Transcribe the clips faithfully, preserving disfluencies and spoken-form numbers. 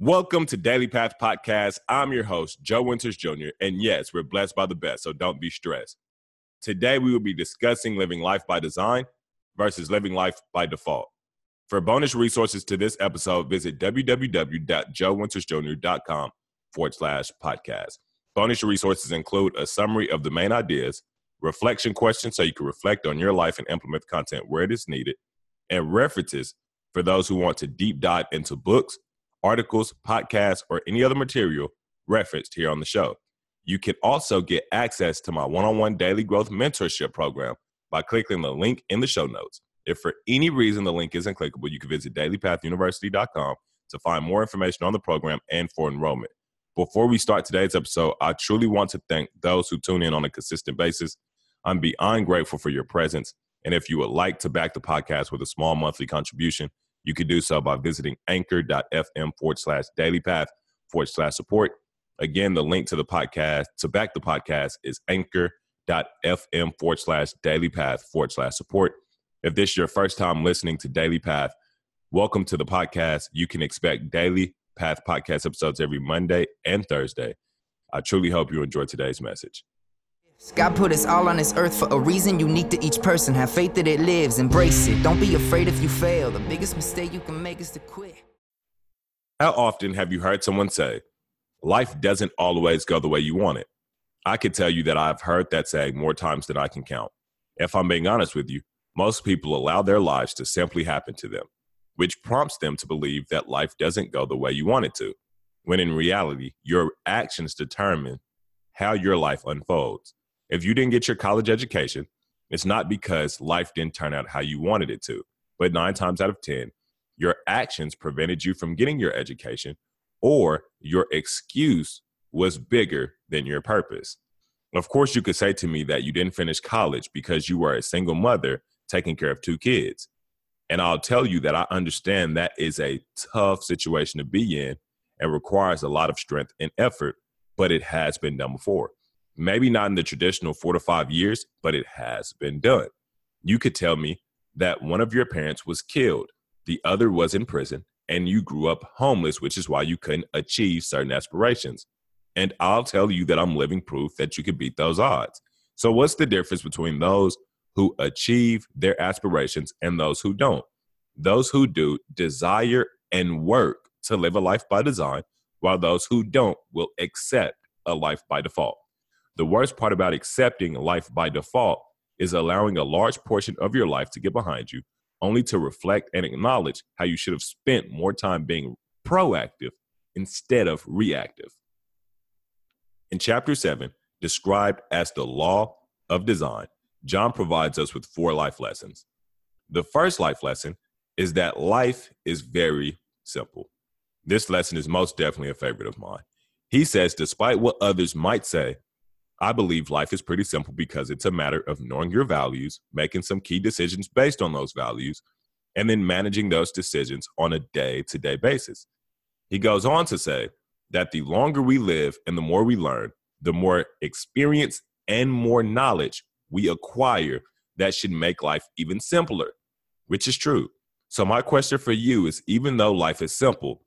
Welcome to Daily Path Podcast. I'm your host, Joe Winters Junior And yes, we're blessed by the best, so don't be stressed. Today, we will be discussing living life by design versus living life by default. For bonus resources to this episode, visit www.joe winters jr dot com forward slash podcast. Bonus resources include a summary of the main ideas, reflection questions so you can reflect on your life and implement the content where it is needed, and references for those who want to deep dive into books, articles, podcasts, or any other material referenced here on the show. You can also get access to my one-on-one daily growth mentorship program by clicking the link in the show notes. If for any reason the link isn't clickable, you can visit daily path university dot com to find more information on the program and for enrollment. Before we start today's episode, I truly want to thank those who tune in on a consistent basis. I'm beyond grateful for your presence. And if you would like to back the podcast with a small monthly contribution, you can do so by visiting anchor.fm forward slash daily path forward slash support. Again, the link to the podcast, to back the podcast, is anchor.fm forward slash daily path forward slash support. If this is your first time listening to Daily Path, welcome to the podcast. You can expect Daily Path podcast episodes every Monday and Thursday. I truly hope you enjoy today's message. God put us all on this earth for a reason unique to each person. Have faith that it lives. Embrace it. Don't be afraid if you fail. The biggest mistake you can make is to quit. How often have you heard someone say, life doesn't always go the way you want it? I could tell you that I've heard that saying more times than I can count. If I'm being honest with you, most people allow their lives to simply happen to them, which prompts them to believe that life doesn't go the way you want it to, when in reality, your actions determine how your life unfolds. If you didn't get your college education, it's not because life didn't turn out how you wanted it to, but nine times out of ten, your actions prevented you from getting your education, or your excuse was bigger than your purpose. Of course, you could say to me that you didn't finish college because you were a single mother taking care of two kids. And I'll tell you that I understand that is a tough situation to be in and requires a lot of strength and effort, but it has been done before. Maybe not in the traditional four to five years, but it has been done. You could tell me that one of your parents was killed, the other was in prison, and you grew up homeless, which is why you couldn't achieve certain aspirations. And I'll tell you that I'm living proof that you could beat those odds. So what's the difference between those who achieve their aspirations and those who don't? Those who do desire and work to live a life by design, while those who don't will accept a life by default. The worst part about accepting life by default is allowing a large portion of your life to get behind you, only to reflect and acknowledge how you should have spent more time being proactive instead of reactive. In chapter seven, described as the law of design, John provides us with four life lessons. The first life lesson is that life is very simple. This lesson is most definitely a favorite of mine. He says, despite what others might say, I believe life is pretty simple because it's a matter of knowing your values, making some key decisions based on those values, and then managing those decisions on a day-to-day basis. He goes on to say that the longer we live and the more we learn, the more experience and more knowledge we acquire that should make life even simpler, which is true. So my question for you is, even though life is simple,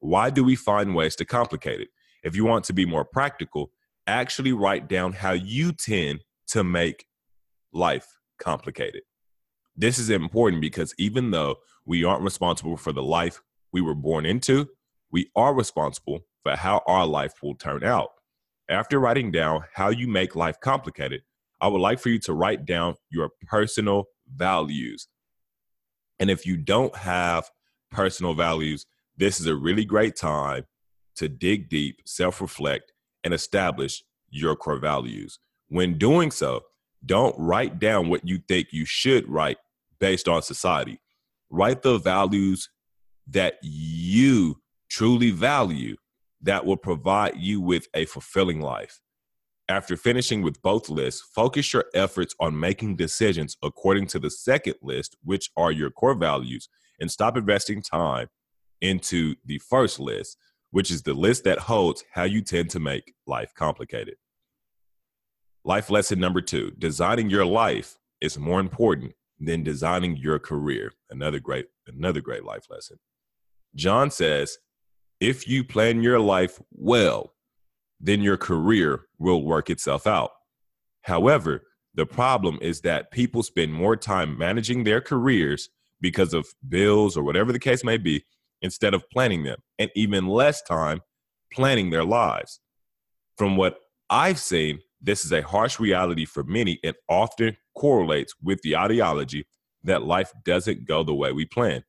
why do we find ways to complicate it? If you want to be more practical, actually write down how you tend to make life complicated. This is important because even though we aren't responsible for the life we were born into, we are responsible for how our life will turn out. After writing down how you make life complicated, I would like for you to write down your personal values. And if you don't have personal values, this is a really great time to dig deep, self-reflect, and establish your core values. When doing so, don't write down what you think you should write based on society. Write the values that you truly value that will provide you with a fulfilling life. After finishing with both lists, focus your efforts on making decisions according to the second list, which are your core values, and stop investing time into the first list, which is the list that holds how you tend to make life complicated. Life lesson number two, designing your life is more important than designing your career. Another great, another great life lesson. John says, if you plan your life well, then your career will work itself out. However, the problem is that people spend more time managing their careers because of bills or whatever the case may be, instead of planning them, and even less time planning their lives. From what I've seen, this is a harsh reality for many and often correlates with the ideology that life doesn't go the way we plan.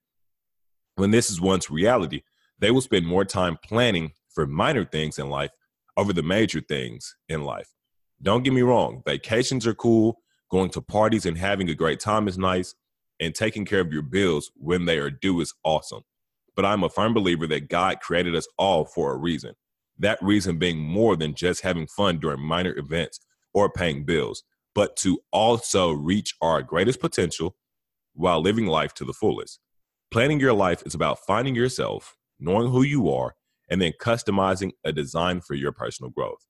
When this is one's reality, they will spend more time planning for minor things in life over the major things in life. Don't get me wrong, vacations are cool, going to parties and having a great time is nice, and taking care of your bills when they are due is awesome. But I'm a firm believer that God created us all for a reason. That reason being more than just having fun during minor events or paying bills, but to also reach our greatest potential while living life to the fullest. Planning your life is about finding yourself, knowing who you are, and then customizing a design for your personal growth.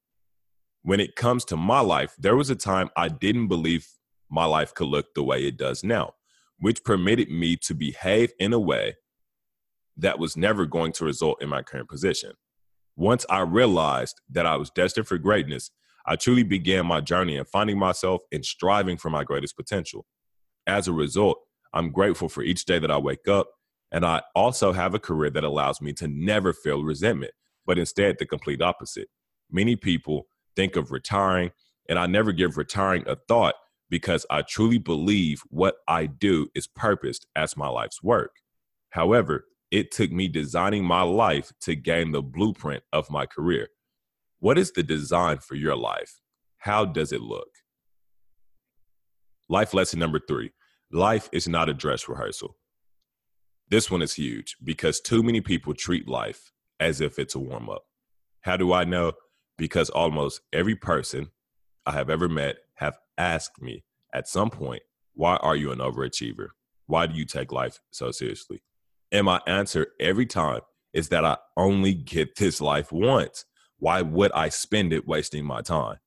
When it comes to my life, there was a time I didn't believe my life could look the way it does now, which permitted me to behave in a way that was never going to result in my current position. Once I realized that I was destined for greatness, I truly began my journey in finding myself and striving for my greatest potential. As a result, I'm grateful for each day that I wake up, and I also have a career that allows me to never feel resentment, but instead the complete opposite. Many people think of retiring, and I never give retiring a thought because I truly believe what I do is purposed as my life's work. However, it took me designing my life to gain the blueprint of my career. What is the design for your life? How does it look? Life lesson number three, life is not a dress rehearsal. This one is huge because too many people treat life as if it's a warm-up. How do I know? Because almost every person I have ever met have asked me at some point, why are you an overachiever? Why do you take life so seriously? And my answer every time is that I only get this life once. Why would I spend it wasting my time?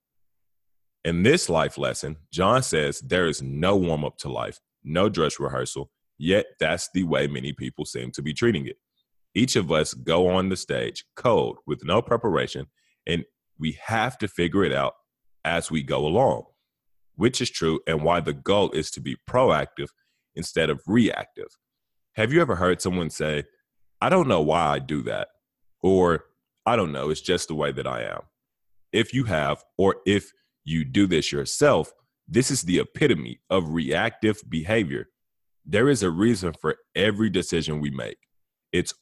In this life lesson, John says there is no warm-up to life, no dress rehearsal, yet that's the way many people seem to be treating it. Each of us go on the stage cold with no preparation, and we have to figure it out as we go along, which is true and why the goal is to be proactive instead of reactive. Have you ever heard someone say, I don't know why I do that, or I don't know, it's just the way that I am? If you have, or if you do this yourself, this is the epitome of reactive behavior. There is a reason for every decision we make. It's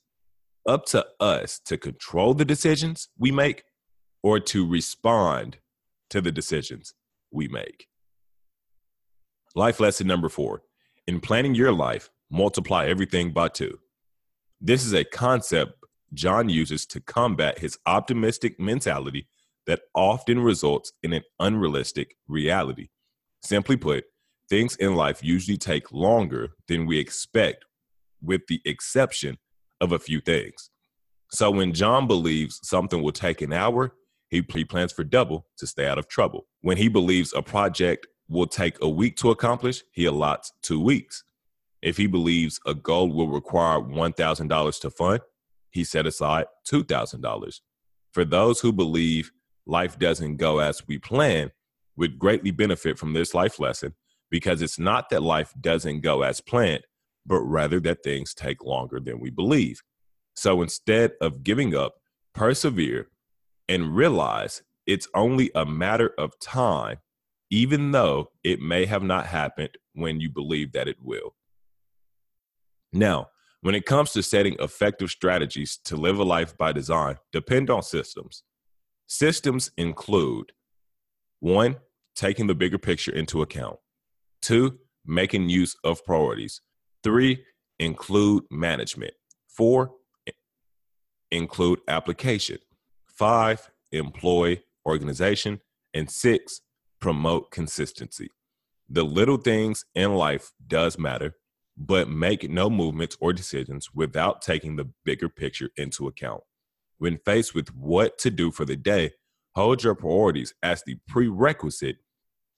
up to us to control the decisions we make or to respond to the decisions we make. Life lesson number four. In planning your life, multiply everything by two. This is a concept John uses to combat his optimistic mentality that often results in an unrealistic reality. Simply put, things in life usually take longer than we expect, with the exception of a few things. So when John believes something will take an hour, he plans for double to stay out of trouble. When he believes a project will take a week to accomplish, he allots two weeks. If he believes a goal will require one thousand dollars to fund, he set aside two thousand dollars. For those who believe life doesn't go as we plan, would greatly benefit from this life lesson, because it's not that life doesn't go as planned, but rather that things take longer than we believe. So instead of giving up, persevere and realize it's only a matter of time, even though it may have not happened when you believe that it will. Now, when it comes to setting effective strategies to live a life by design, depend on systems. Systems include, one, taking the bigger picture into account. Two, making use of priorities. Three, include management. Four, include application. Five, employ organization. And six, promote consistency. The little things in life does matter, but make no movements or decisions without taking the bigger picture into account. When faced with what to do for the day, hold your priorities as the prerequisite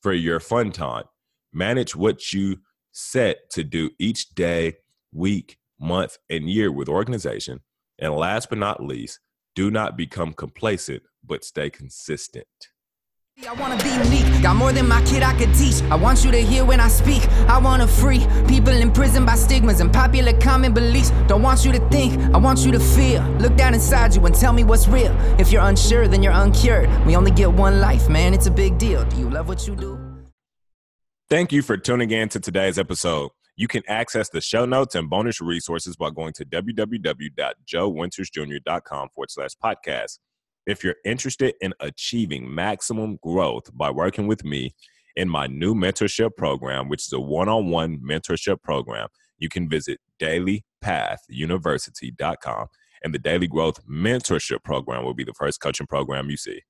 for your fun time. Manage what you set to do each day, week, month, and year with organization. And last but not least, do not become complacent, but stay consistent. I want to be unique, got more than my kid I could teach. I want you to hear when I speak. I want to free people imprisoned by stigmas and popular common beliefs. Don't want you to think, I want you to feel. Look down inside you and tell me what's real. If you're unsure, then you're uncured. We only get one life, man, it's a big deal. Do you love what you do? Thank you for tuning in to today's episode. You can access the show notes and bonus resources by going to w w w dot joe winters jr dot com forward slash podcast. If you're interested in achieving maximum growth by working with me in my new mentorship program, which is a one-on-one mentorship program, you can visit daily path university dot com, and the Daily Growth Mentorship Program will be the first coaching program you see.